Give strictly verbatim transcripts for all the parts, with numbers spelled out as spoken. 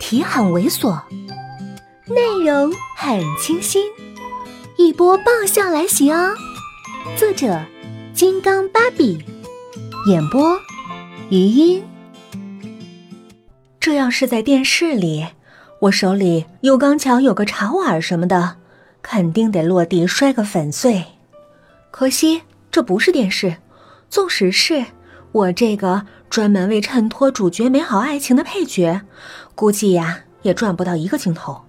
题很猥琐，内容很清新，一波爆笑来袭哦。作者金刚芭比，演播余音。这要是在电视里，我手里又刚巧有个茶碗什么的，肯定得落地摔个粉碎。可惜这不是电视，纵使是我这个专门为衬托主角美好爱情的配角，估计呀、啊、也赚不到一个镜头。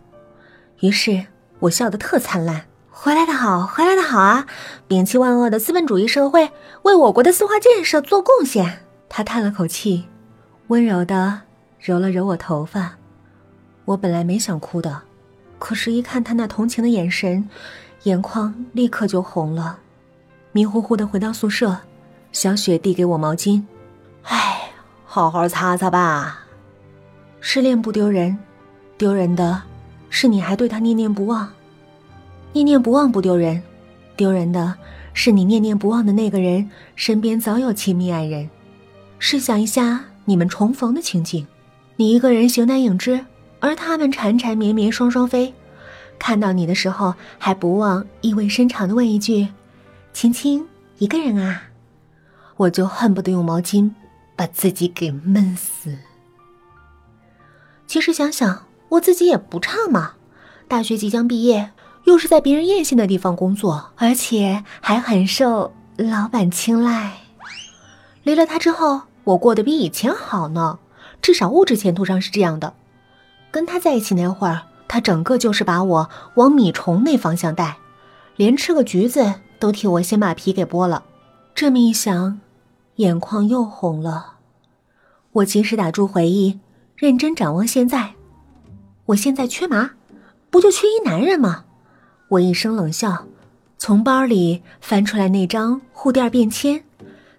于是我笑得特灿烂，回来的好，回来的好啊！摒弃万恶的资本主义社会，为我国的丝化建设做贡献。他叹了口气，温柔地揉了揉我头发。我本来没想哭的，可是一看他那同情的眼神，眼眶立刻就红了。迷糊糊地回到宿舍，小雪递给我毛巾，哎，好好擦擦吧。失恋不丢人，丢人的是你还对他念念不忘。念念不忘不丢人，丢人的是你念念不忘的那个人身边早有亲密爱人。试想一下你们重逢的情景，你一个人形单影只，而他们缠缠绵绵双双飞，看到你的时候还不忘意味深长地问一句，青青一个人啊。我就恨不得用毛巾把自己给闷死。其实想想我自己也不差嘛，大学即将毕业，又是在别人艳羡的地方工作，而且还很受老板青睐。离了他之后，我过得比以前好呢，至少物质前途上是这样的。跟他在一起那会儿，他整个就是把我往米虫那方向带，连吃个橘子都替我先把皮给剥了。这么一想，眼眶又红了。我及时打住回忆，认真展望现在。我现在缺嘛？不就缺一男人吗？我一声冷笑，从包里翻出来那张护垫便签，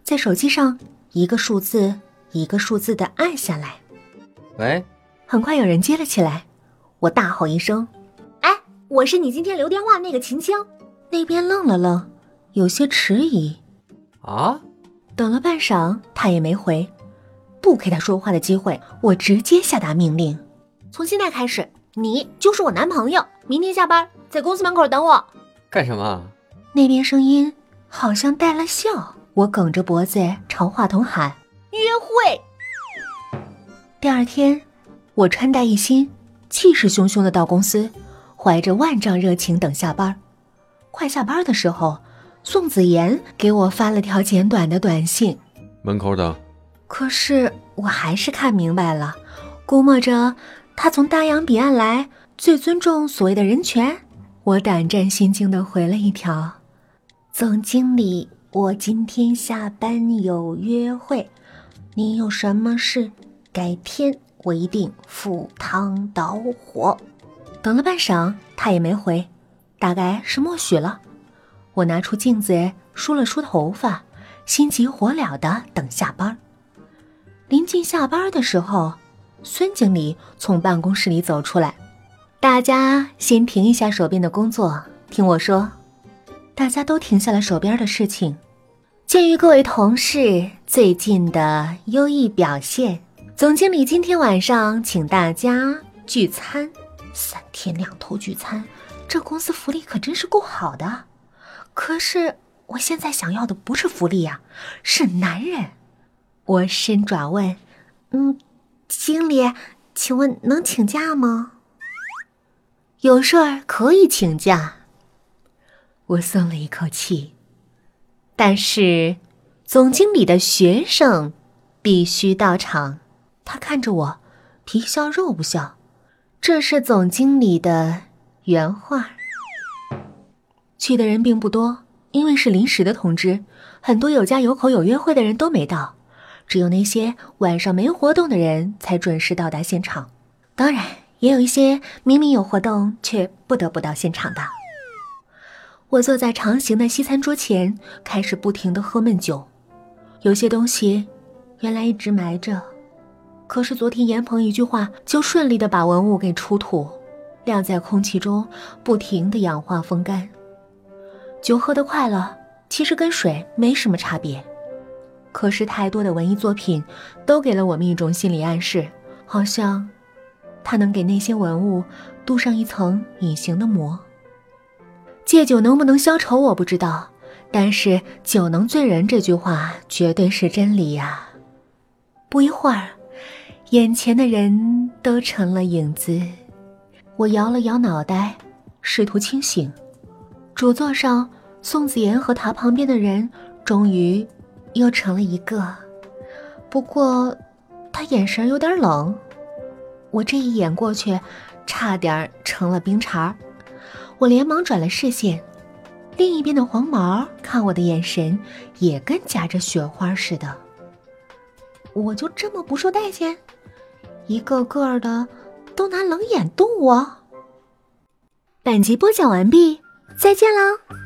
在手机上一个数字一个数字的按下来。喂？很快有人接了起来，我大吼一声：“哎，我是你今天留电话那个秦青。”那边愣了愣，有些迟疑。啊！等了半晌，他也没回。不给他说话的机会，我直接下达命令：从现在开始，你就是我男朋友。明天下班在公司门口等我。干什么？那边声音好像带了笑。我梗着脖子朝话筒喊：约会。第二天，我穿戴一新，气势汹汹地到公司，怀着万丈热情等下班。快下班的时候，宋子妍给我发了条简短的短信：门口等。可是我还是看明白了，估摸着他从大洋彼岸来，最尊重所谓的人权。我胆战心惊地回了一条：总经理，我今天下班有约会，你有什么事改天我一定赴汤蹈火。等了半晌，他也没回，大概是默许了。我拿出镜子梳了梳头发，心急火燎地等下班。临近下班的时候，孙经理从办公室里走出来。大家先停一下手边的工作，听我说。大家都停下了手边的事情。鉴于各位同事最近的优异表现，总经理今天晚上请大家聚餐。三天两头聚餐，这公司福利可真是够好的。可是我现在想要的不是福利呀、啊，是男人。我伸爪问：“嗯，经理，请问能请假吗？”“有事儿可以请假。”我松了一口气，但是总经理的学生必须到场。他看着我，皮笑肉不笑，这是总经理的原话。去的人并不多，因为是临时的通知，很多有家有口有约会的人都没到，只有那些晚上没活动的人才准时到达现场。当然，也有一些明明有活动却不得不到现场的。我坐在长形的西餐桌前，开始不停地喝闷酒。有些东西原来一直埋着，可是昨天严鹏一句话就顺利地把文物给出土，晾在空气中不停地氧化风干。酒喝得快了，其实跟水没什么差别。可是太多的文艺作品都给了我们一种心理暗示，好像它能给那些文物镀上一层隐形的膜。戒酒能不能消愁我不知道，但是酒能醉人这句话绝对是真理呀、啊。不一会儿，眼前的人都成了影子。我摇了摇脑袋，试图清醒。主座上宋子妍和他旁边的人终于又成了一个，不过他眼神有点冷，我这一眼过去差点成了冰碴。我连忙转了视线，另一边的黄毛看我的眼神也跟夹着雪花似的。我就这么不受待见，一个个的都拿冷眼瞪我。本集播讲完毕，再见啦。